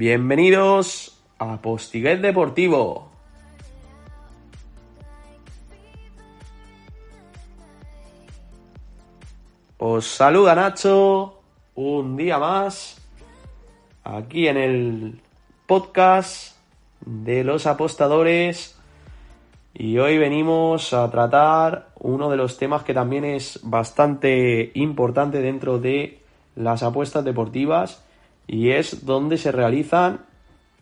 Bienvenidos a Postiguet Deportivo. Os saluda Nacho, un día más, aquí en el podcast de los apostadores, y hoy venimos a tratar uno de los temas que también es bastante importante dentro de las apuestas deportivas, y es donde se realizan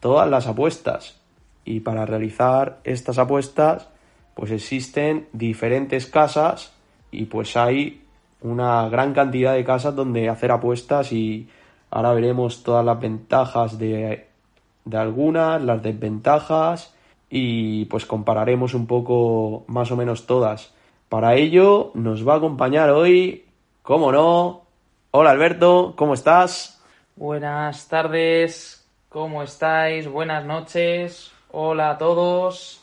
todas las apuestas. Y para realizar estas apuestas pues existen diferentes casas y pues hay una gran cantidad de casas donde hacer apuestas, y ahora veremos todas las ventajas de algunas, las desventajas, y pues compararemos un poco más o menos todas. Para ello nos va a acompañar hoy, cómo no, hola Alberto, ¿cómo estás? Buenas tardes, ¿cómo estáis? Buenas noches, hola a todos.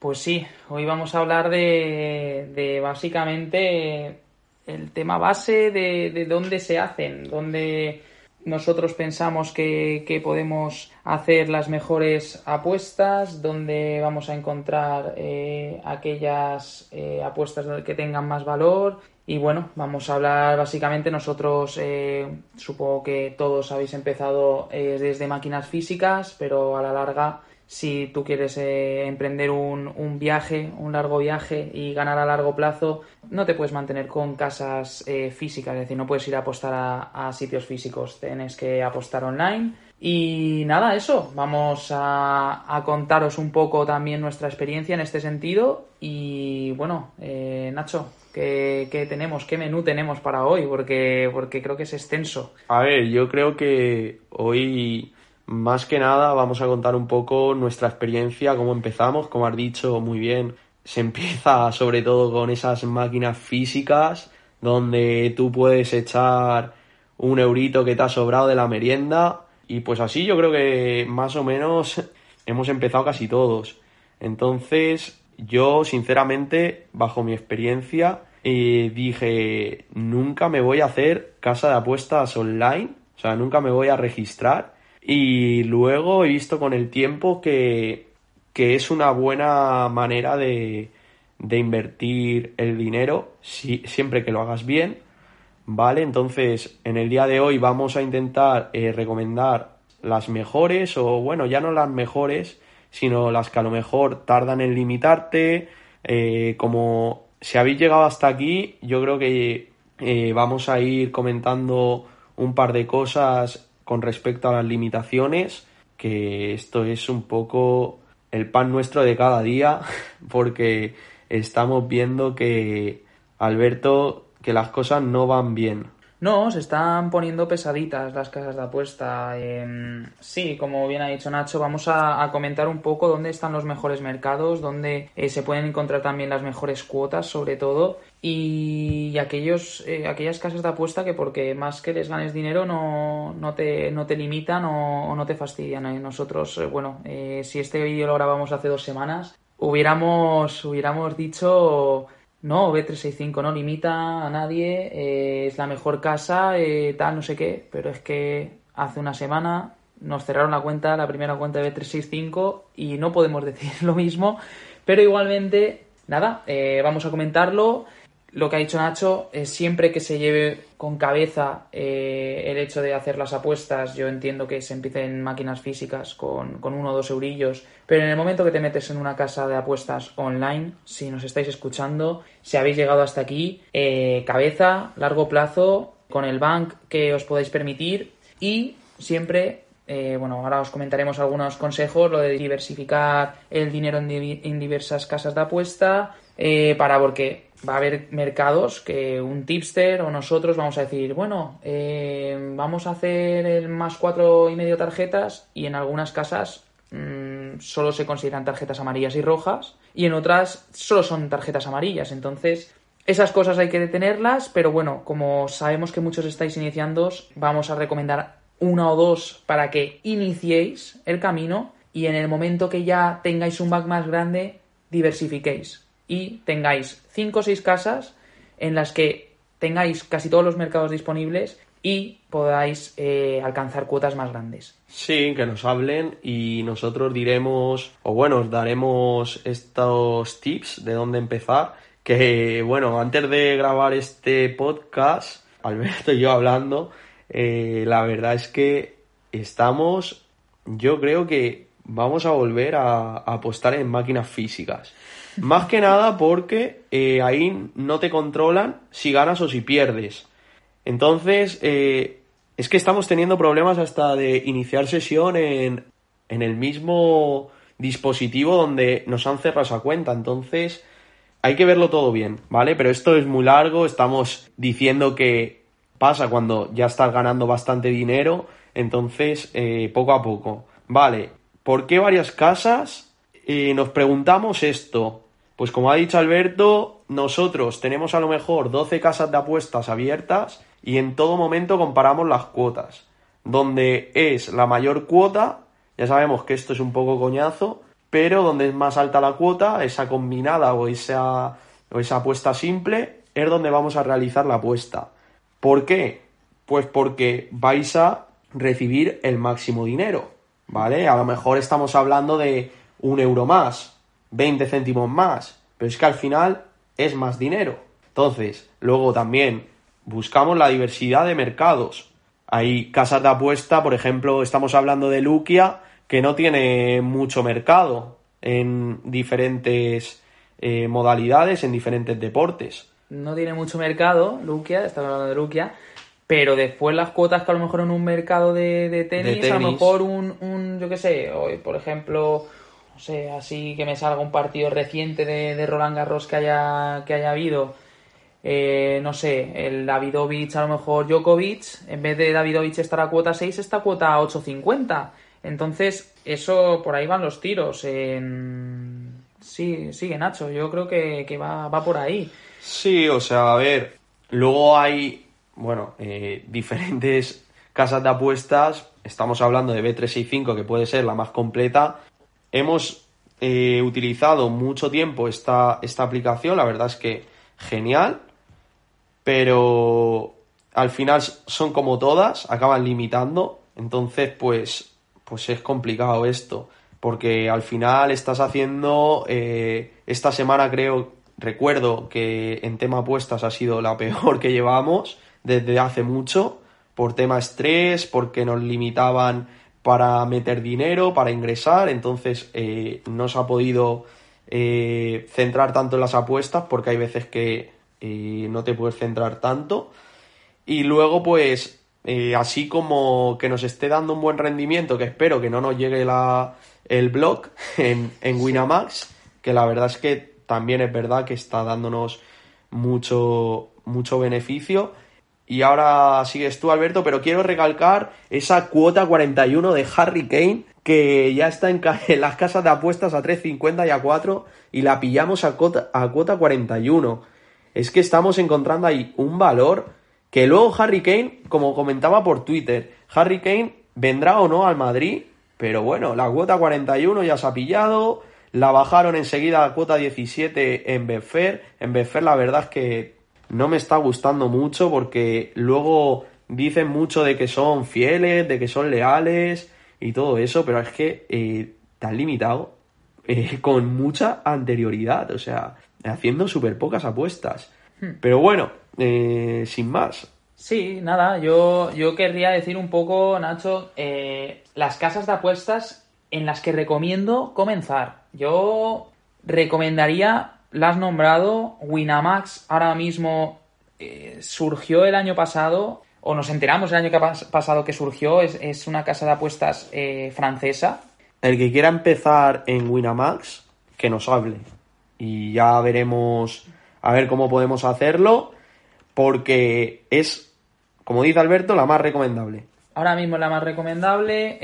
Pues sí, hoy vamos a hablar de básicamente el tema base de dónde se hacen, dónde nosotros pensamos que podemos hacer las mejores apuestas, dónde vamos a encontrar aquellas apuestas que tengan más valor. Y bueno, vamos a hablar básicamente nosotros, supongo que todos habéis empezado desde máquinas físicas, pero a la larga, si tú quieres emprender un viaje, un largo viaje y ganar a largo plazo, no te puedes mantener con casas físicas, es decir, no puedes ir a apostar a sitios físicos, tienes que apostar online. Y nada, eso, vamos a contaros un poco también nuestra experiencia en este sentido. Y bueno, Nacho, ¿Qué tenemos? ¿Qué menú tenemos para hoy? Porque creo que es extenso. A ver, yo creo que hoy, más que nada, vamos a contar un poco nuestra experiencia, cómo empezamos. Como has dicho muy bien, se empieza sobre todo con esas máquinas físicas donde tú puedes echar un eurito que te ha sobrado de la merienda. Y pues así yo creo que más o menos hemos empezado casi todos. Entonces, yo, sinceramente, bajo mi experiencia, dije, nunca me voy a hacer casa de apuestas online, o sea, nunca me voy a registrar. Y luego he visto con el tiempo que es una buena manera de invertir el dinero, siempre que lo hagas bien, ¿vale? Entonces, en el día de hoy vamos a intentar recomendar las mejores, o bueno, ya no las mejores, sino las que a lo mejor tardan en limitarte. Como si habéis llegado hasta aquí, yo creo que vamos a ir comentando un par de cosas con respecto a las limitaciones, que esto es un poco el pan nuestro de cada día, porque estamos viendo que, Alberto, que las cosas no van bien. No, se están poniendo pesaditas las casas de apuesta. Sí, como bien ha dicho Nacho, vamos a comentar un poco dónde están los mejores mercados, dónde se pueden encontrar también las mejores cuotas, sobre todo, y aquellas casas de apuesta que, porque más que les ganes dinero, no te limitan o no te fastidian. Nosotros, si este vídeo lo grabamos hace 2 semanas, hubiéramos dicho, no, Bet365 no limita a nadie, es la mejor casa, tal, no sé qué. Pero es que hace una semana nos cerraron la cuenta, la primera cuenta de Bet365, y no podemos decir lo mismo. Pero igualmente, nada, vamos a comentarlo. Lo que ha dicho Nacho, siempre que se lleve con cabeza el hecho de hacer las apuestas, yo entiendo que se empiecen máquinas físicas con 1 o 2 eurillos, pero en el momento que te metes en una casa de apuestas online, si nos estáis escuchando, si habéis llegado hasta aquí, cabeza, largo plazo, con el bank que os podáis permitir, y siempre, ahora os comentaremos algunos consejos, lo de diversificar el dinero en diversas casas de apuesta, porque va a haber mercados que un tipster o nosotros vamos a decir, vamos a hacer el +4,5 tarjetas, y en algunas casas solo se consideran tarjetas amarillas y rojas, y en otras solo son tarjetas amarillas. Entonces, esas cosas hay que detenerlas, pero bueno, como sabemos que muchos estáis iniciando, vamos a recomendar 1 o 2 para que iniciéis el camino, y en el momento que ya tengáis un back más grande, diversifiquéis y tengáis 5 o 6 casas en las que tengáis casi todos los mercados disponibles, y podáis alcanzar cuotas más grandes. Sí, que nos hablen y nosotros diremos, o bueno, os daremos estos tips de dónde empezar, que bueno, antes de grabar este podcast, Alberto y yo hablando, la verdad es que estamos, yo creo que vamos a volver a apostar en máquinas físicas. Más que nada porque ahí no te controlan si ganas o si pierdes. Entonces, es que estamos teniendo problemas hasta de iniciar sesión en el mismo dispositivo donde nos han cerrado esa cuenta. Entonces, hay que verlo todo bien, ¿vale? Pero esto es muy largo, estamos diciendo que pasa cuando ya estás ganando bastante dinero. Entonces, poco a poco. Vale, ¿por qué varias casas? Nos preguntamos esto. Pues como ha dicho Alberto, nosotros tenemos a lo mejor 12 casas de apuestas abiertas y en todo momento comparamos las cuotas. Donde es la mayor cuota, ya sabemos que esto es un poco coñazo, pero donde es más alta la cuota, esa combinada o esa apuesta simple, es donde vamos a realizar la apuesta. ¿Por qué? Pues porque vais a recibir el máximo dinero, ¿vale? A lo mejor estamos hablando de 1 euro más, 20 céntimos más, pero es que al final es más dinero. Entonces, luego también buscamos la diversidad de mercados. Hay casas de apuesta, por ejemplo, estamos hablando de Luquia, que no tiene mucho mercado en diferentes modalidades, en diferentes deportes. No tiene mucho mercado Luquia, estamos hablando de Luquia, pero después las cuotas que a lo mejor en un mercado de tenis. A lo mejor un yo qué sé, hoy, por ejemplo... No sé, así que me salga un partido reciente de Roland Garros que haya habido. No sé, el Davidovich, a lo mejor Djokovic, en vez de Davidovich estar a cuota 6, está a cuota 8.50. Entonces, eso, por ahí van los tiros. Sí, sigue Nacho, yo creo que va por ahí. Sí, o sea, a ver, luego hay, bueno, diferentes casas de apuestas. Estamos hablando de Bet365, que puede ser la más completa. Hemos utilizado mucho tiempo esta aplicación, la verdad es que genial, pero al final son como todas, acaban limitando, entonces pues es complicado esto, porque al final estás haciendo, esta semana recuerdo que en tema apuestas ha sido la peor que llevamos desde hace mucho, por tema estrés, porque nos limitaban para meter dinero, para ingresar, entonces no se ha podido centrar tanto en las apuestas porque hay veces que no te puedes centrar tanto. Y luego pues así como que nos esté dando un buen rendimiento, que espero que no nos llegue el block en Winamax, que la verdad es que también es verdad que está dándonos mucho beneficio. Y ahora sigues tú, Alberto, pero quiero recalcar esa cuota 41 de Harry Kane, que ya está en las casas de apuestas a 3.50 y a 4, y la pillamos a cuota 41. Es que estamos encontrando ahí un valor que luego Harry Kane, como comentaba por Twitter, Harry Kane vendrá o no al Madrid, pero bueno, la cuota 41 ya se ha pillado, la bajaron enseguida a cuota 17 en Betfair. En Betfair la verdad es que no me está gustando mucho porque luego dicen mucho de que son fieles, de que son leales y todo eso, pero es que te han limitado con mucha anterioridad, o sea, haciendo súper pocas apuestas. Pero bueno, sin más. Sí, nada, yo querría decir un poco, Nacho, las casas de apuestas en las que recomiendo comenzar. Yo recomendaría... La has nombrado, Winamax ahora mismo surgió el año pasado, o nos enteramos el año pasado que surgió, es una casa de apuestas francesa. El que quiera empezar en Winamax, que nos hable. Y ya veremos a ver cómo podemos hacerlo, porque es, como dice Alberto, la más recomendable. Ahora mismo es la más recomendable,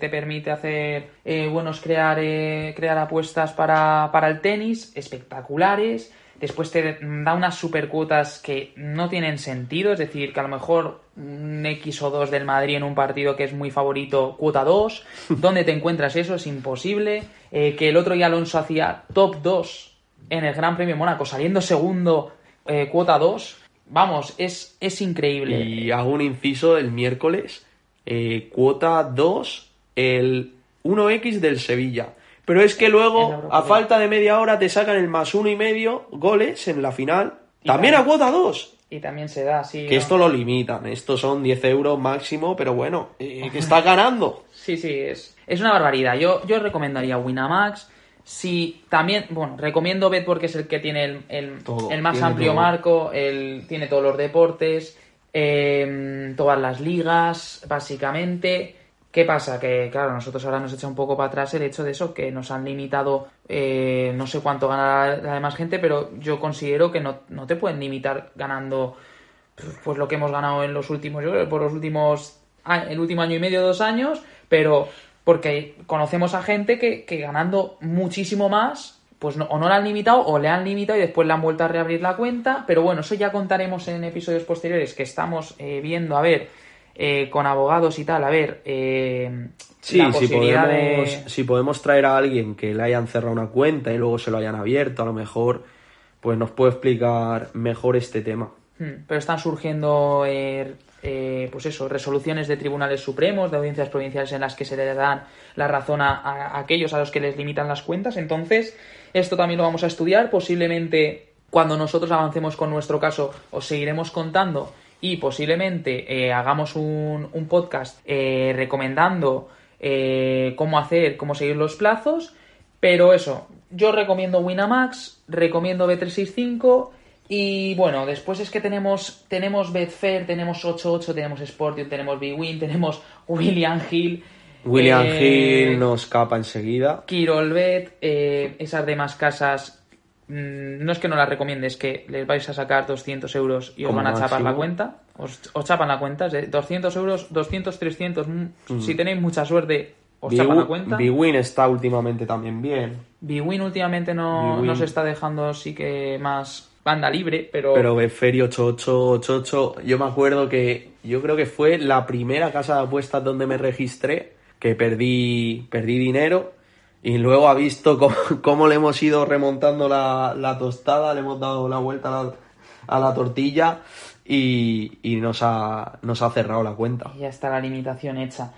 te permite hacer, crear apuestas para el tenis, espectaculares. Después te da unas supercuotas que no tienen sentido, es decir, que a lo mejor un X o 2 del Madrid en un partido que es muy favorito, cuota 2. ¿Dónde te encuentras eso? Es imposible. Que el otro día Alonso hacía top 2 en el Gran Premio Mónaco, saliendo segundo, cuota 2. Vamos, es increíble. Y hago un inciso del miércoles, cuota 2, el 1x del Sevilla. Pero es que luego, a falta de media hora, te sacan el más 1,5 goles en la final. También a cuota 2. Y también se da, sí. Que esto lo limitan, estos son 10 euros máximo, pero bueno, que estás ganando. Sí, sí, es una barbaridad. Yo recomendaría Winamax. Si también, bueno, recomiendo Bet porque es el que tiene el más amplio marco, tiene todos los deportes, todas las ligas, básicamente. ¿Qué pasa? Que, claro, nosotros ahora nos echa un poco para atrás el hecho de eso, que nos han limitado, no sé cuánto gana la demás gente, pero yo considero que no te pueden limitar ganando pues lo que hemos ganado en los últimos, yo creo, por los últimos, el último año y medio, 2 años, pero porque conocemos a gente que ganando muchísimo más, pues no, o no la han limitado o le han limitado y después le han vuelto a reabrir la cuenta, pero bueno, eso ya contaremos en episodios posteriores que estamos viendo, a ver... con abogados y tal, a ver, sí, la posibilidad si podemos traer a alguien que le hayan cerrado una cuenta y luego se lo hayan abierto, a lo mejor pues nos puede explicar mejor este tema. Pero están surgiendo pues eso, resoluciones de tribunales supremos, de audiencias provinciales en las que se le dan la razón a aquellos a los que les limitan las cuentas. Entonces, esto también lo vamos a estudiar, posiblemente cuando nosotros avancemos con nuestro caso os seguiremos contando. Y posiblemente hagamos un podcast recomendando cómo hacer, cómo seguir los plazos. Pero eso, yo recomiendo Winamax, recomiendo Bet365. Y bueno, después es que tenemos Betfair, tenemos 88, tenemos Sportium, tenemos Bwin, tenemos William Hill. William Hill nos capa enseguida. Kirolbet, esas demás casas... No es que no las recomiendes, es que les vais a sacar 200 euros y os van a chapar la cuenta. Os chapan la cuenta, 200 euros, 200, 300. Si tenéis mucha suerte, os chapan la cuenta. Bwin está últimamente también bien. Bwin últimamente no se está dejando, sí que más banda libre, pero. Pero Betfair 8888. Yo me acuerdo que yo creo que fue la primera casa de apuestas donde me registré, que perdí dinero. Y luego ha visto cómo le hemos ido remontando la tostada, le hemos dado la vuelta a la tortilla y nos ha cerrado la cuenta. Y ya está la limitación hecha.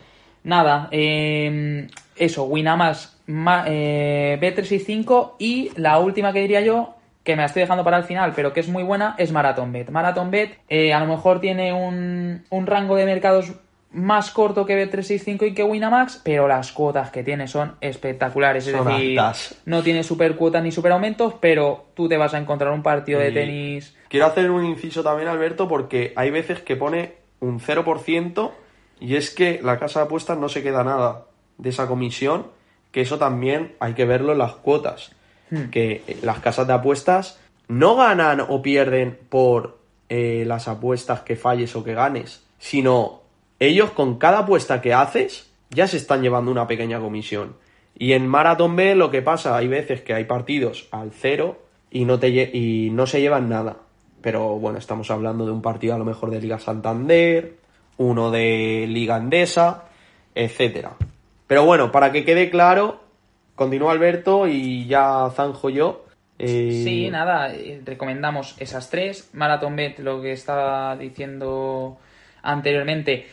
Nada, eso, Winamax, Bet365 y la última que diría yo, que me la estoy dejando para el final, pero que es muy buena, es Marathonbet. Marathonbet a lo mejor tiene un rango de mercados... más corto que Bet365 y que Winamax, pero las cuotas que tiene son espectaculares. Es decir, no tiene super cuotas ni super aumentos, pero tú te vas a encontrar un partido de tenis. Quiero hacer un inciso también, Alberto, porque hay veces que pone un 0% y es que la casa de apuestas no se queda nada de esa comisión, que eso también hay que verlo en las cuotas. Que las casas de apuestas no ganan o pierden por las apuestas que falles o que ganes, sino... Ellos con cada apuesta que haces ya se están llevando una pequeña comisión. Y en Marathonbet lo que pasa, hay veces que hay partidos al 0 y no se llevan nada. Pero bueno, estamos hablando de un partido a lo mejor de Liga Santander, uno de Liga Endesa, etcétera. Pero bueno, para que quede claro, continúa Alberto y ya zanjo yo. Sí, nada, recomendamos esas tres. Marathonbet, lo que estaba diciendo anteriormente...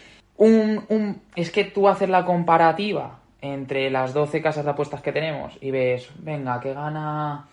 Es que tú haces la comparativa entre las 12 casas de apuestas que tenemos y ves, venga, que gana,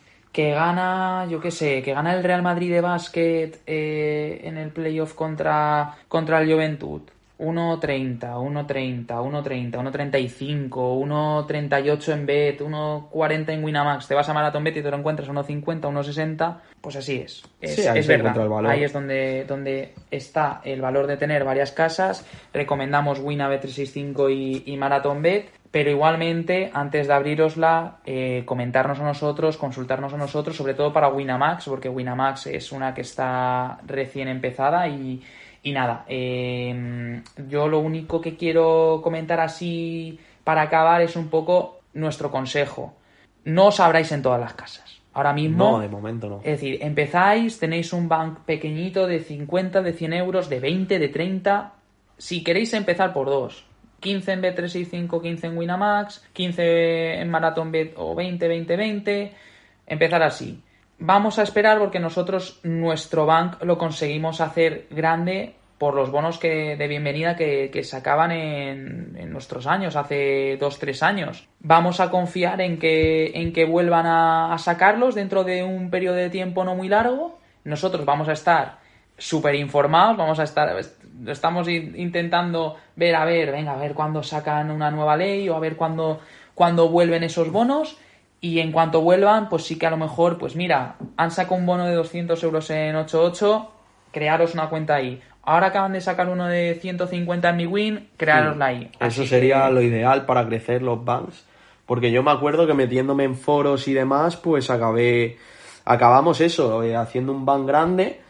yo qué sé, que gana el Real Madrid de básquet en el playoff contra el Juventud, 1.30, 1.30, 1.30, 1.35, 1.38 en Bet, 1.40 en Winamax, te vas a Marathonbet y te lo encuentras 1.50, 1.60, pues así es. Sí, ahí es verdad, ahí es donde está el valor de tener varias casas. Recomendamos Winamax, Bet365 y Marathonbet, pero igualmente, antes de abrirosla, comentarnos a nosotros, consultarnos a nosotros, sobre todo para Winamax, porque Winamax es una que está recién empezada y nada, yo lo único que quiero comentar así para acabar es un poco nuestro consejo. No os abráis en todas las casas. Ahora mismo... No, de momento no. Es decir, empezáis, tenéis un bank pequeñito de 50, de 100 euros, de 20, de 30. Si queréis empezar por 2, 15 en Bet365, 15 en Winamax, 15 en Marathonbet o 20, 20, 20. Empezar así. Vamos a esperar porque nosotros nuestro bank lo conseguimos hacer grande por los bonos de bienvenida que sacaban en nuestros años, hace 2-3 años. Vamos a confiar en que vuelvan a sacarlos dentro de un periodo de tiempo no muy largo. Nosotros vamos a estar súper informados, estamos intentando ver cuándo sacan una nueva ley o a ver cuándo vuelven esos bonos. Y en cuanto vuelvan, pues sí que a lo mejor, pues mira, han sacado un bono de 200 euros en 8.8, crearos una cuenta ahí. Ahora acaban de sacar uno de 150 en Bwin, crearosla ahí. Así eso sería lo ideal para crecer los banks, porque yo me acuerdo que metiéndome en foros y demás, pues acabamos eso, haciendo un bank grande.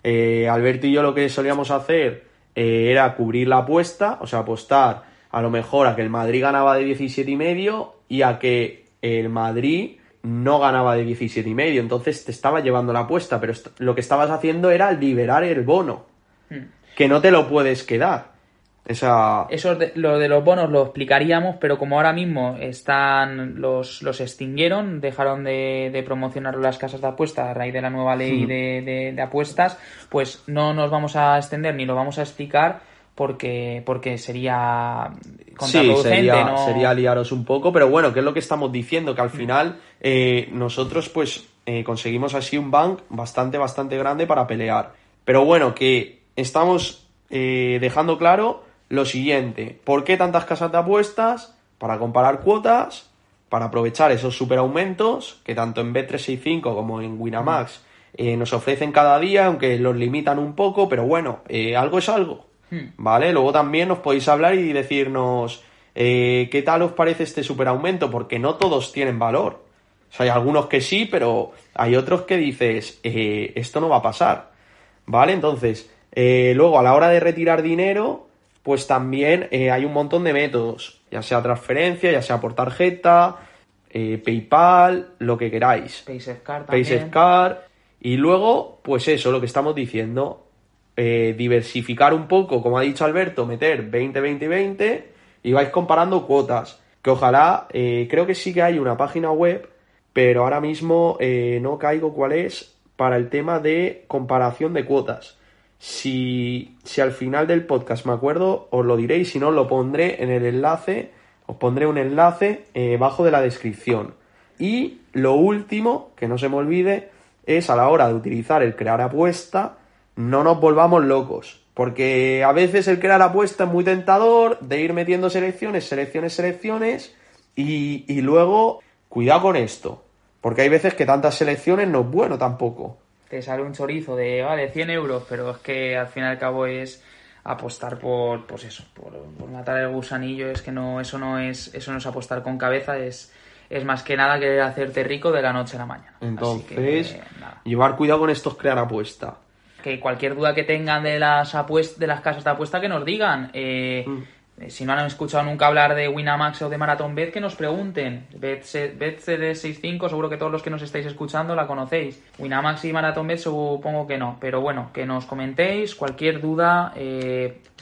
Alberto y yo lo que solíamos hacer era cubrir la apuesta, o sea, apostar a lo mejor a que el Madrid ganaba de 17,5 y a que el Madrid no ganaba de 17,5, entonces te estaba llevando la apuesta, pero lo que estabas haciendo era liberar el bono, que no te lo puedes quedar. Eso lo de los bonos lo explicaríamos, pero como ahora mismo los extinguieron, dejaron de promocionar las casas de apuestas a raíz de la nueva ley de apuestas, pues no nos vamos a extender ni lo vamos a explicar porque sería contraproducente. Sería liaros un poco, pero bueno, que es lo que estamos diciendo, que al final nosotros pues conseguimos así un bank bastante grande para pelear. Pero bueno, que estamos dejando claro lo siguiente: ¿por qué tantas casas de apuestas? Para comparar cuotas, para aprovechar esos superaumentos que tanto en Bet365 como en Winamax nos ofrecen cada día, aunque los limitan un poco, pero bueno, algo es algo, ¿vale? Luego también nos podéis hablar y decirnos qué tal os parece este superaumento, porque no todos tienen valor. O sea, hay algunos que sí, pero hay otros que dices, esto no va a pasar, ¿vale? Entonces, luego a la hora de retirar dinero, pues también hay un montón de métodos, ya sea transferencia, ya sea por tarjeta, PayPal, lo que queráis. PaySafeCard también. Y luego, pues eso, lo que estamos diciendo, diversificar un poco, como ha dicho Alberto, meter 20 y vais comparando cuotas, que ojalá, creo que sí que hay una página web, pero ahora mismo no caigo cuál es, para el tema de comparación de cuotas. Si al final del podcast me acuerdo, os lo diréis, si no lo pondré en el enlace, os pondré un enlace bajo de la descripción. Y lo último, que no se me olvide, es a la hora de utilizar el crear apuesta, no nos volvamos locos, porque a veces el crear apuesta es muy tentador de ir metiendo selecciones, y luego, cuidado con esto, porque hay veces que tantas selecciones no es bueno tampoco. Te sale un chorizo de, vale, 100 euros, pero es que al fin y al cabo es apostar por matar el gusanillo, es que no, eso no es apostar con cabeza, es más que nada querer hacerte rico de la noche a la mañana. Entonces, así que, llevar cuidado con estos crear apuesta. Que cualquier duda que tengan de las casas de apuesta, que nos digan. Si no han escuchado nunca hablar de Winamax o de Marathonbet, que nos pregunten. Bet365, seguro que todos los que nos estáis escuchando la conocéis. Winamax y Marathonbet supongo que no. Pero bueno, que nos comentéis cualquier duda.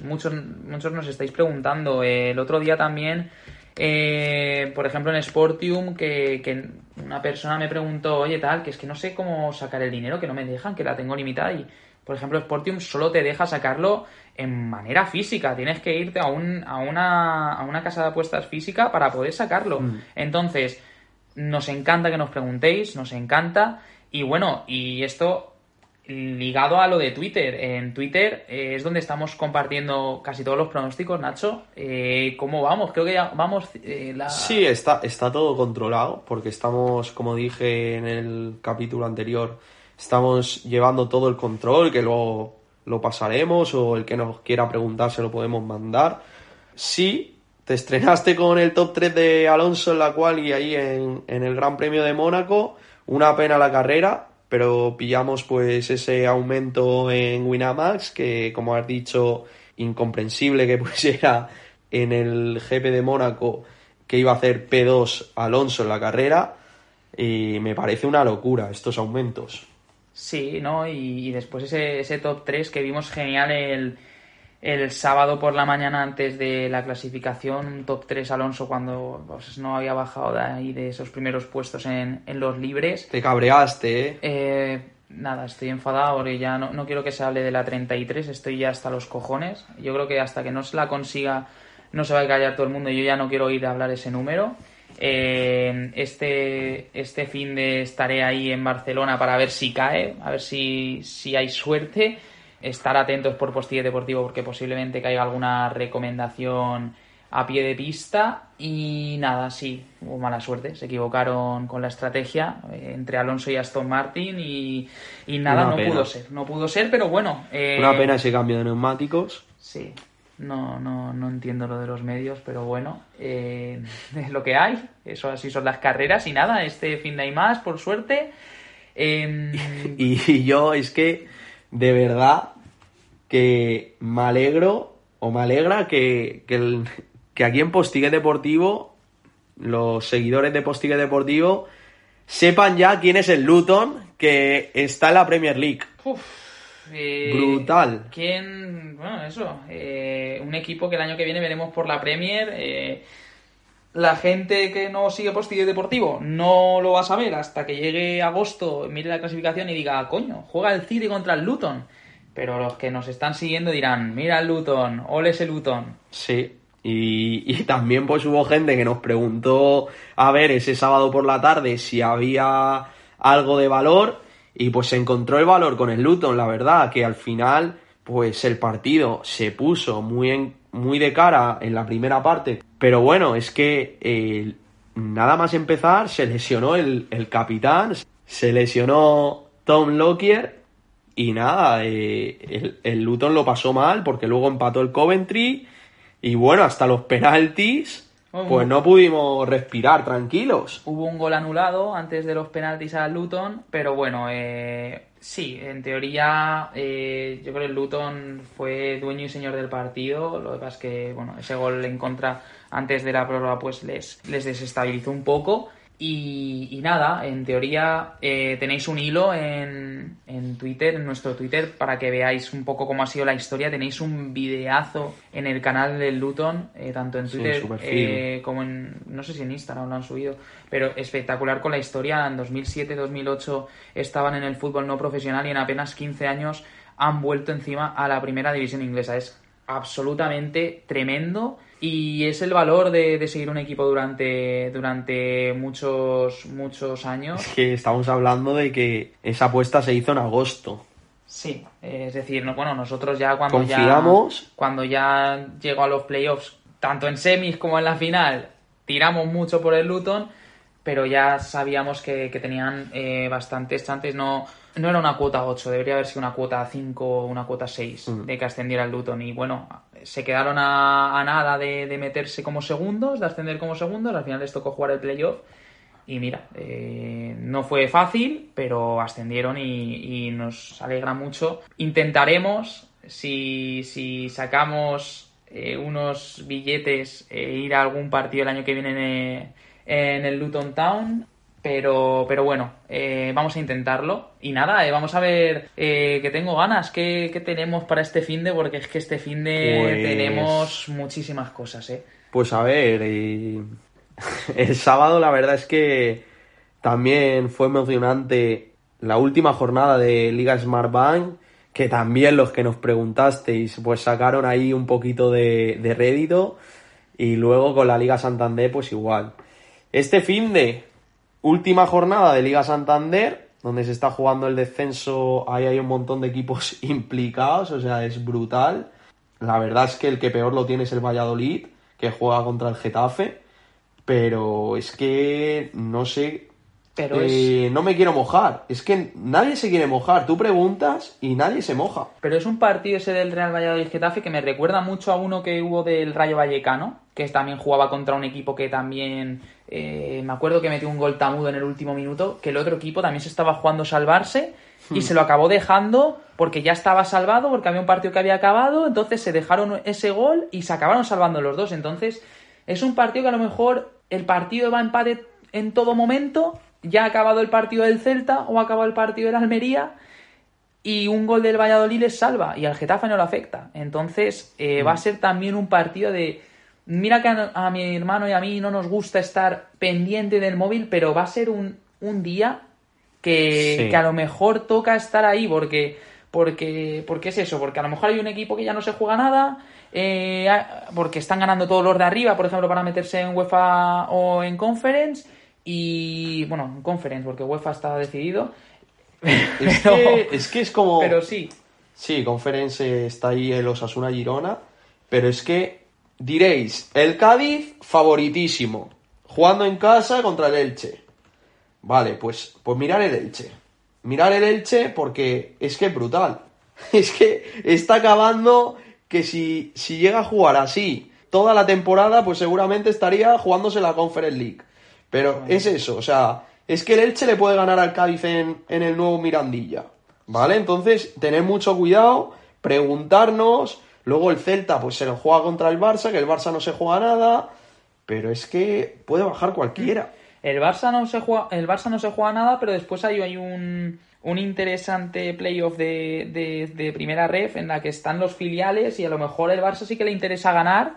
Muchos nos estáis preguntando. El otro día también, por ejemplo, en Sportium, que una persona me preguntó, oye, tal, que es que no sé cómo sacar el dinero, que no me dejan, que la tengo limitada. Y, por ejemplo, Sportium solo te deja sacarlo en manera física. Tienes que irte a una casa de apuestas física para poder sacarlo. Entonces, nos encanta que nos preguntéis, nos encanta. Y bueno, y esto ligado a lo de Twitter. En Twitter es donde estamos compartiendo casi todos los pronósticos, Nacho. ¿Cómo vamos? Creo que ya vamos... Sí, está todo controlado, porque estamos, como dije en el capítulo anterior, estamos llevando todo el control, que luego lo pasaremos, o el que nos quiera preguntar se lo podemos mandar. Sí, te estrenaste con el top 3 de Alonso en la cual y ahí en el Gran Premio de Mónaco. Una pena la carrera, pero pillamos pues ese aumento en Winamax, que como has dicho, incomprensible que pusiera en el GP de Mónaco que iba a hacer P2 Alonso en la carrera, y me parece una locura estos aumentos. Sí, ¿no? Y después ese top 3 que vimos genial, el El sábado por la mañana, antes de la clasificación, top 3 Alonso, cuando pues, no había bajado de ahí de esos primeros puestos en los libres. Te cabreaste, ¿eh? Nada, estoy enfadado porque ya no quiero que se hable de la 33, estoy ya hasta los cojones. Yo creo que hasta que no se la consiga no se va a callar todo el mundo y yo ya no quiero ir a hablar ese número. Este finde estaré ahí en Barcelona para ver si cae, a ver si hay suerte. Estar atentos por Postiguet Deportivo porque posiblemente caiga alguna recomendación a pie de pista. Y nada, sí, hubo mala suerte. Se equivocaron con la estrategia entre Alonso y Aston Martin y nada, no pudo ser, pero bueno. Una pena ese cambio de neumáticos. Sí, no entiendo lo de los medios, pero bueno, es lo que hay. Eso así son las carreras y nada, este fin de ahí más, por suerte. Y yo es que, de verdad, que me alegro o me alegra que aquí en Postiguet Deportivo, los seguidores de Postiguet Deportivo, sepan ya quién es el Luton que está en la Premier League. Uf, brutal. ¿Quién? Bueno, eso. Un equipo que el año que viene veremos por la Premier. La gente que no sigue Postiguet Deportivo no lo va a saber hasta que llegue agosto, mire la clasificación y diga, coño, juega el City contra el Luton. Pero los que nos están siguiendo dirán, mira el Luton, ole ese Luton. Sí, y también pues hubo gente que nos preguntó, a ver, ese sábado por la tarde si había algo de valor y pues se encontró el valor con el Luton, la verdad, que al final pues el partido se puso muy de cara en la primera parte. Pero bueno, es que nada más empezar se lesionó el capitán, se lesionó Tom Lockyer y nada, el Luton lo pasó mal porque luego empató el Coventry y bueno, hasta los penaltis pues no pudimos respirar tranquilos. Hubo un gol anulado antes de los penaltis al Luton, pero bueno, sí, en teoría yo creo que el Luton fue dueño y señor del partido. Lo que pasa es que bueno, ese gol en contra antes de la prórroga pues les desestabilizó un poco. Y nada, en teoría tenéis un hilo en Twitter, en nuestro Twitter, para que veáis un poco cómo ha sido la historia. Tenéis un videazo en el canal del Luton, tanto en Twitter como en, no sé si en Instagram lo han subido, pero espectacular con la historia. En 2007-2008 estaban en el fútbol no profesional y en apenas 15 años han vuelto encima a la primera división inglesa. Es absolutamente tremendo. Y es el valor de seguir un equipo durante muchos años. Es que estamos hablando de que esa apuesta se hizo en agosto. Sí, es decir, bueno, nosotros ya cuando confiamos, cuando ya llegó a los playoffs, tanto en semis como en la final, tiramos mucho por el Luton, pero ya sabíamos que tenían bastantes chances. No era una cuota 8, debería haber sido una cuota 5 o una cuota 6 de que ascendiera el Luton. Y bueno, se quedaron a nada de meterse como segundos, de ascender como segundos. Al final les tocó jugar el playoff. Y mira, no fue fácil, pero ascendieron y nos alegra mucho. Intentaremos, si sacamos unos billetes, ir a algún partido el año que viene en el Luton Town. Pero bueno, vamos a intentarlo. Y nada, vamos a ver que tengo ganas. ¿Qué tenemos para este finde? Porque es que este finde pues tenemos muchísimas cosas, ¿eh? Pues a ver, el sábado la verdad es que también fue emocionante la última jornada de Liga Smartbank, que también los que nos preguntasteis pues sacaron ahí un poquito de rédito. Y luego con la Liga Santander pues igual. Este finde, última jornada de Liga Santander, donde se está jugando el descenso. Ahí hay un montón de equipos implicados, o sea, es brutal. La verdad es que el que peor lo tiene es el Valladolid, que juega contra el Getafe. Pero es que no sé, pero no me quiero mojar. Es que nadie se quiere mojar. Tú preguntas y nadie se moja. Pero es un partido ese del Real Valladolid-Getafe que me recuerda mucho a uno que hubo del Rayo Vallecano, que también jugaba contra un equipo que también, me acuerdo que metió un gol Tamudo en el último minuto, que el otro equipo también se estaba jugando salvarse y se lo acabó dejando porque ya estaba salvado, porque había un partido que había acabado, entonces se dejaron ese gol y se acabaron salvando los dos. Entonces es un partido que a lo mejor el partido va a empate en todo momento, ya ha acabado el partido del Celta o ha acabado el partido del Almería y un gol del Valladolid les salva y al Getafe no lo afecta. Entonces va a ser también un partido de... Mira que a mi hermano y a mí no nos gusta estar pendiente del móvil, pero va a ser un día que a lo mejor toca estar ahí porque es eso, porque a lo mejor hay un equipo que ya no se juega nada, porque están ganando todos los de arriba, por ejemplo, para meterse en UEFA o en Conference, y bueno, en Conference, porque UEFA está decidido. Es como... Pero sí. Sí, Conference está ahí el Osasuna Girona, pero es que diréis, el Cádiz favoritísimo, jugando en casa contra el Elche. Vale, pues mirar el Elche. Mirar el Elche porque es que es brutal. Es que está acabando que si llega a jugar así toda la temporada, pues seguramente estaría jugándose la Conference League. Pero bueno, es eso, o sea, es que el Elche le puede ganar al Cádiz en el nuevo Mirandilla. ¿Vale? Entonces, tener mucho cuidado, preguntarnos. Luego el Celta pues se lo juega contra el Barça, que el Barça no se juega nada, pero es que puede bajar cualquiera. El Barça no se juega nada, pero después hay un interesante playoff de primera ref en la que están los filiales y a lo mejor el Barça sí que le interesa ganar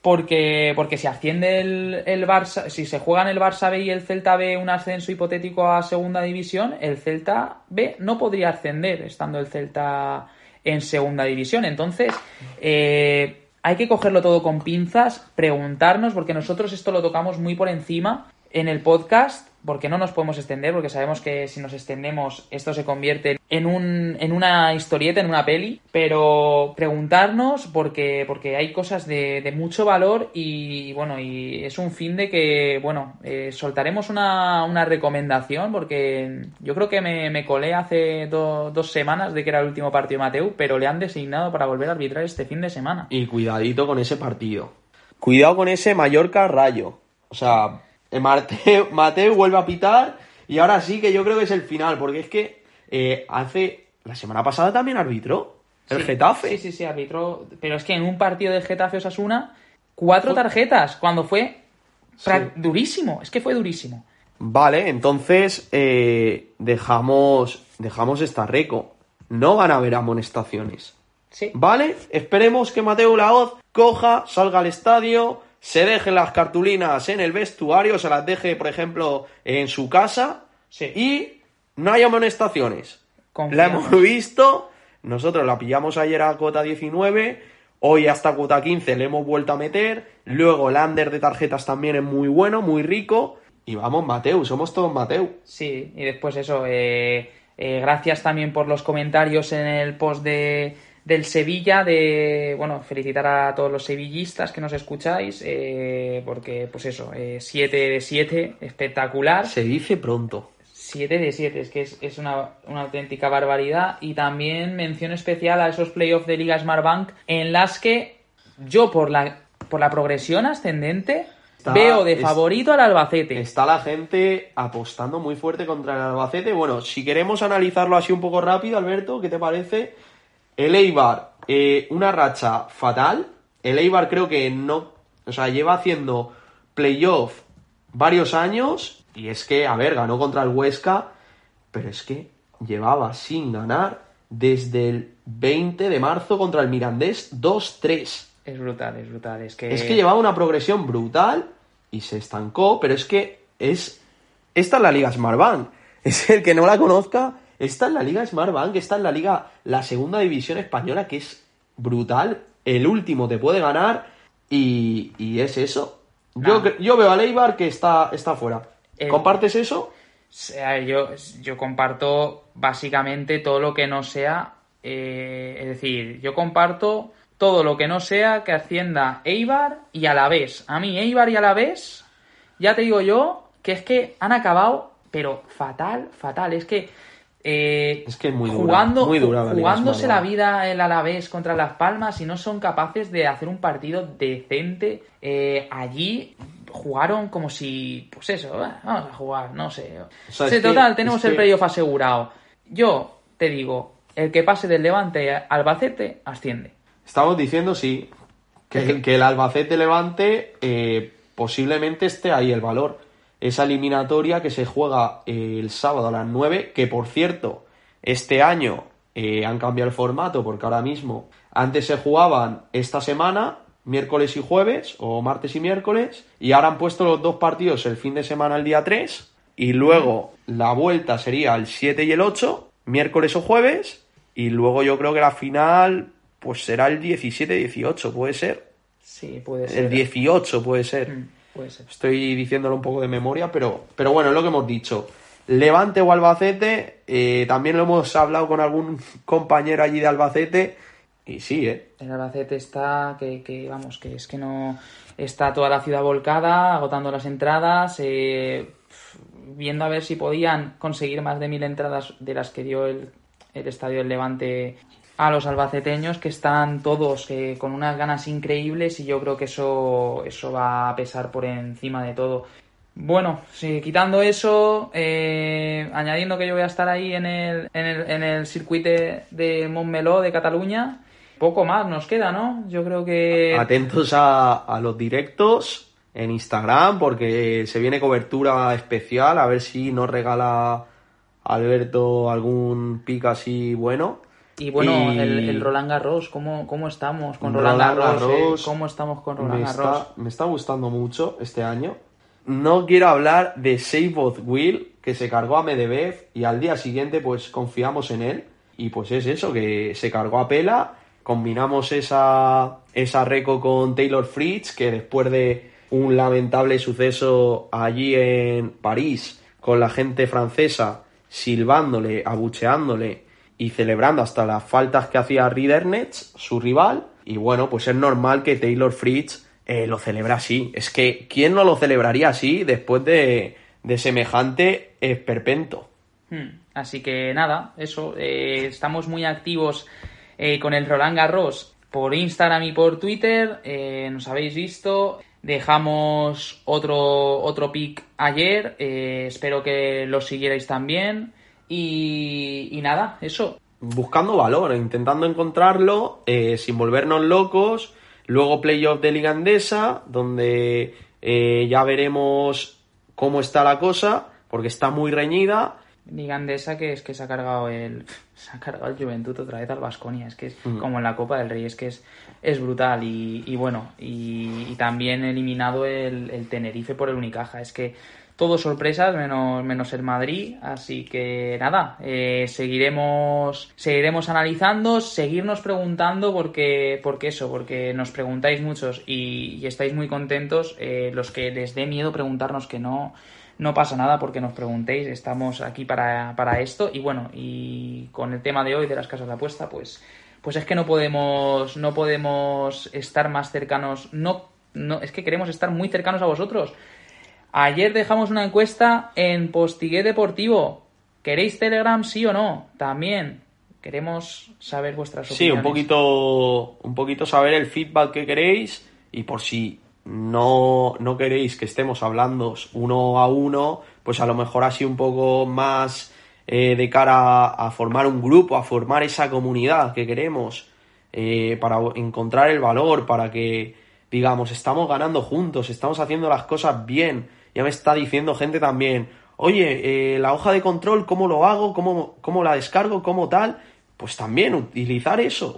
porque si asciende el Barça, si se juegan el Barça B y el Celta B un ascenso hipotético a segunda división, el Celta B no podría ascender estando el Celta en segunda división. Entonces hay que cogerlo todo con pinzas, preguntarnos, porque nosotros esto lo tocamos muy por encima en el podcast, porque no nos podemos extender, porque sabemos que si nos extendemos esto se convierte en una historieta, en una peli, pero preguntarnos porque hay cosas de mucho valor y bueno, y es un fin de que, bueno, soltaremos una recomendación, porque yo creo que me colé hace dos semanas de que era el último partido de Mateu, pero le han designado para volver a arbitrar este fin de semana. Y cuidadito con ese partido. Cuidado con ese Mallorca-Rayo. O sea, Mateu vuelve a pitar y ahora sí que yo creo que es el final, porque es que la semana pasada también arbitró el Getafe. Sí, arbitró, pero es que en un partido del Getafe-Osasuna 4 tarjetas, cuando fue durísimo, es que fue durísimo. Vale, entonces dejamos esta reco, no van a haber amonestaciones. Sí. Vale, esperemos que Mateu Lahoz salga al estadio, se dejen las cartulinas en el vestuario, se las deje, por ejemplo, en su casa, y no hay amonestaciones. Confiamos. La hemos visto, nosotros la pillamos ayer a cuota 19, hoy hasta cuota 15 le hemos vuelto a meter, luego el under de tarjetas también es muy bueno, muy rico, y vamos, Mateu, somos todos Mateu. Sí, y después eso, gracias también por los comentarios en el post del Sevilla, felicitar a todos los sevillistas que nos escucháis, porque, pues eso, 7/7, espectacular. Se dice pronto. 7/7, es que es una auténtica barbaridad. Y también mención especial a esos playoffs de Liga Smart Bank, en las que yo, por la progresión ascendente, veo de favorito al Albacete. Está la gente apostando muy fuerte contra el Albacete. Bueno, si queremos analizarlo así un poco rápido, Alberto, ¿qué te parece? El Eibar, una racha fatal. El Eibar creo que no... O sea, lleva haciendo playoff varios años. Y es que, a ver, ganó contra el Huesca. Pero es que llevaba sin ganar desde el 20 de marzo contra el Mirandés 2-3. Es brutal, es brutal. Es que llevaba una progresión brutal y se estancó. Pero es que esta es la Liga Smartbank. Es el que no la conozca... Esta es la Liga Smartbank, esta es la segunda división española, que es brutal. El último te puede ganar y es eso. Nah. Yo veo a Eibar que está fuera. ¿Compartes eso? Yo comparto básicamente todo lo que no sea... es decir, yo comparto todo lo que no sea que ascienda Eibar y Alavés. A mí Eibar y Alavés, ya te digo yo, que es que han acabado, pero fatal, fatal. Es que... es que es muy dura, jugándose la vida el Alavés contra Las Palmas y no son capaces de hacer un partido decente. Allí jugaron como si, pues eso, vamos a jugar, no sé. Total, tenemos el playoff asegurado. Yo te digo, el que pase del Levante al Albacete asciende. Estamos diciendo, que el Albacete-Levante posiblemente esté ahí el valor. Esa eliminatoria que se juega el sábado a las 9, que por cierto, este año han cambiado el formato porque ahora mismo antes se jugaban esta semana, miércoles y jueves, o martes y miércoles, y ahora han puesto los dos partidos el fin de semana el día 3, y luego la vuelta sería el 7 y el 8, miércoles o jueves, y luego yo creo que la final pues será el 17-18, ¿puede ser? Sí, puede ser. El 18 puede ser. Puede ser. Estoy diciéndolo un poco de memoria, pero bueno, es lo que hemos dicho. Levante o Albacete, también lo hemos hablado con algún compañero allí de Albacete, y sí, El Albacete está, que es que no... Está toda la ciudad volcada, agotando las entradas, viendo a ver si podían conseguir más de 1.000 entradas de las que dio el estadio del Levante a los albaceteños, que están todos con unas ganas increíbles, y yo creo que eso va a pesar por encima de todo. Bueno, sí, quitando eso, añadiendo que yo voy a estar ahí en el circuito de Montmeló de Cataluña, poco más nos queda, ¿no? Yo creo que... Atentos a los directos en Instagram, porque se viene cobertura especial, a ver si nos regala Alberto algún pick así bueno. Y bueno, el Roland Garros, ¿cómo estamos con Roland Garros? ¿Cómo estamos con Roland Garros? Me está gustando mucho este año. No quiero hablar de Save Both Will, que se cargó a Medvedev y al día siguiente pues confiamos en él. Y pues es eso, que se cargó a Pela, combinamos esa reco con Taylor Fritz, que después de un lamentable suceso allí en París, con la gente francesa silbándole, abucheándole y celebrando hasta las faltas que hacía Ridernets, su rival. Y bueno, pues es normal que Taylor Fritz lo celebra así. Es que, ¿quién no lo celebraría así después de semejante esperpento? Así que nada, eso. Estamos muy activos con el Roland Garros por Instagram y por Twitter. Nos habéis visto. Dejamos otro pick ayer. Espero que lo siguierais también. Y nada, eso. Buscando valor, intentando encontrarlo, sin volvernos locos. Luego playoff de Liga Endesa, donde ya veremos cómo está la cosa, porque está muy reñida. Liga Endesa, que es que se ha cargado el Juventud otra vez al Baskonia, es que es como en la Copa del Rey, es que es brutal. Y bueno, y también eliminado el Tenerife por el Unicaja, es que todo sorpresas menos el Madrid, así que nada, seguiremos analizando, seguirnos preguntando porque nos preguntáis muchos y estáis muy contentos, los que les dé miedo preguntarnos, que no pasa nada porque nos preguntéis, estamos aquí para esto. Y bueno, y con el tema de hoy de las casas de apuesta, pues es que no podemos estar más cercanos, no es que queremos estar muy cercanos a vosotros. Ayer dejamos una encuesta en Postiguet Deportivo. ¿Queréis Telegram, sí o no? También queremos saber vuestras opiniones. Sí, un poquito saber el feedback que queréis. Y por si no queréis que estemos hablando uno a uno, pues a lo mejor así un poco más de cara a formar un grupo, a formar esa comunidad que queremos, para encontrar el valor, para que digamos, estamos ganando juntos, estamos haciendo las cosas bien. Ya me está diciendo gente también, oye, la hoja de control, ¿cómo lo hago? ¿Cómo la descargo? ¿Cómo tal? Pues también utilizar esa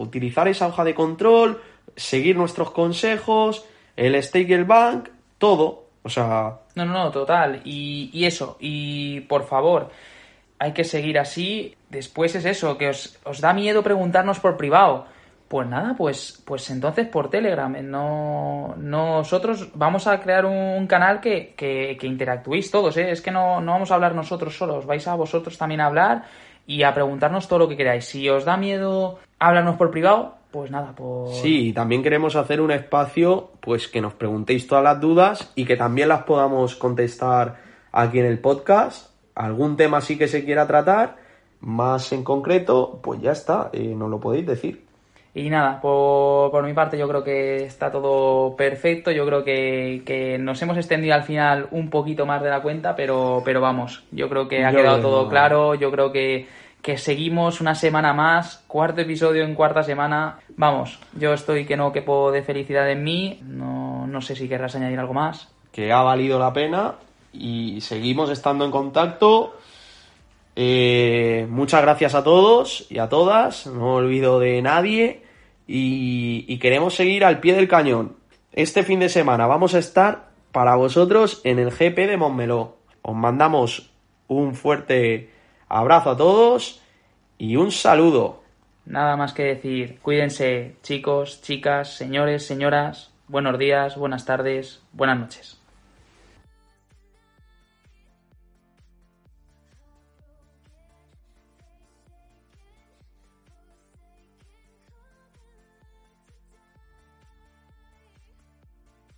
hoja de control, seguir nuestros consejos, el stake y el bank, todo. O sea... No, total. Y eso, y por favor, hay que seguir así. Después es eso, que os da miedo preguntarnos por privado. Pues nada, pues entonces por Telegram. Nosotros vamos a crear un canal que interactuéis todos, ¿eh? Es que no vamos a hablar nosotros solos, vais a vosotros también a hablar y a preguntarnos todo lo que queráis. Si os da miedo hablarnos por privado, pues nada, pues... Sí, también queremos hacer un espacio pues que nos preguntéis todas las dudas y que también las podamos contestar aquí en el podcast. Algún tema sí que se quiera tratar, más en concreto, pues ya está, nos lo podéis decir. Y nada, por mi parte yo creo que está todo perfecto. Yo creo que nos hemos extendido al final un poquito más de la cuenta, pero vamos, yo creo que ha quedado todo claro. Yo creo que seguimos una semana más, cuarto episodio en cuarta semana. Vamos, yo estoy que no quepo de felicidad en mí. No sé si querrás añadir algo más. Que ha valido la pena y seguimos estando en contacto. Muchas gracias a todos y a todas, no olvido de nadie, y queremos seguir al pie del cañón. Este fin de semana vamos a estar para vosotros en el GP de Montmeló. Os mandamos un fuerte abrazo a todos y un saludo. Nada más que decir, cuídense, chicos, chicas, señores, señoras, buenos días, buenas tardes, buenas noches.